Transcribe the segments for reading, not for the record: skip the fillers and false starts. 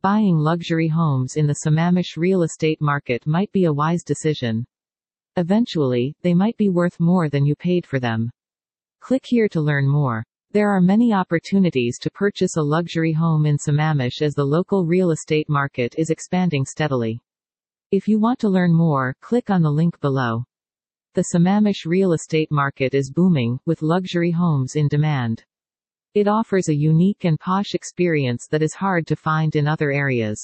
Buying luxury homes in the Sammamish real estate market might be a wise decision. Eventually, they might be worth more than you paid for them. Click here to learn more. There are many opportunities to purchase a luxury home in Sammamish as the local real estate market is expanding steadily. If you want to learn more, click on the link below. The Sammamish real estate market is booming, with luxury homes in demand. It offers a unique and posh experience that is hard to find in other areas.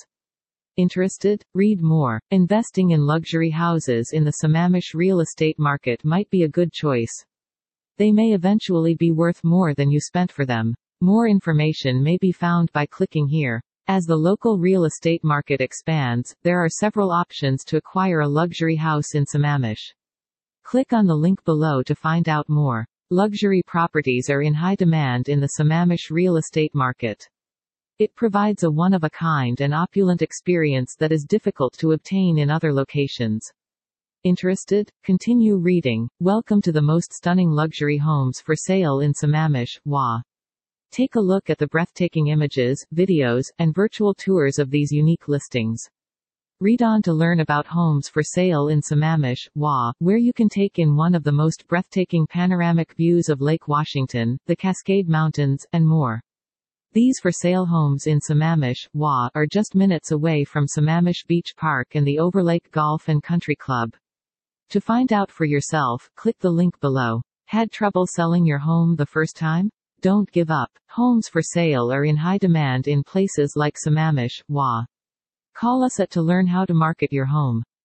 Interested? Read more. Investing in luxury houses in the Sammamish real estate market might be a good choice. They may eventually be worth more than you spent for them. More information may be found by clicking here. As the local real estate market expands, there are several options to acquire a luxury house in Sammamish. Click on the link below to find out more. Luxury properties are in high demand in the Sammamish real estate market. It provides a one-of-a-kind and opulent experience that is difficult to obtain in other locations. Interested? Continue reading. Welcome to the most stunning luxury homes for sale in Sammamish, WA. Take a look at the breathtaking images, videos, and virtual tours of these unique listings. Read on to learn about homes for sale in Sammamish, WA, where you can take in one of the most breathtaking panoramic views of Lake Washington, the Cascade Mountains, and more. These for sale homes in Sammamish, WA, are just minutes away from Sammamish Beach Park and the Overlake Golf and Country Club. To find out for yourself, click the link below. Had trouble selling your home the first time? Don't give up. Homes for sale are in high demand in places like Sammamish, WA. Call us at to learn how to market your home.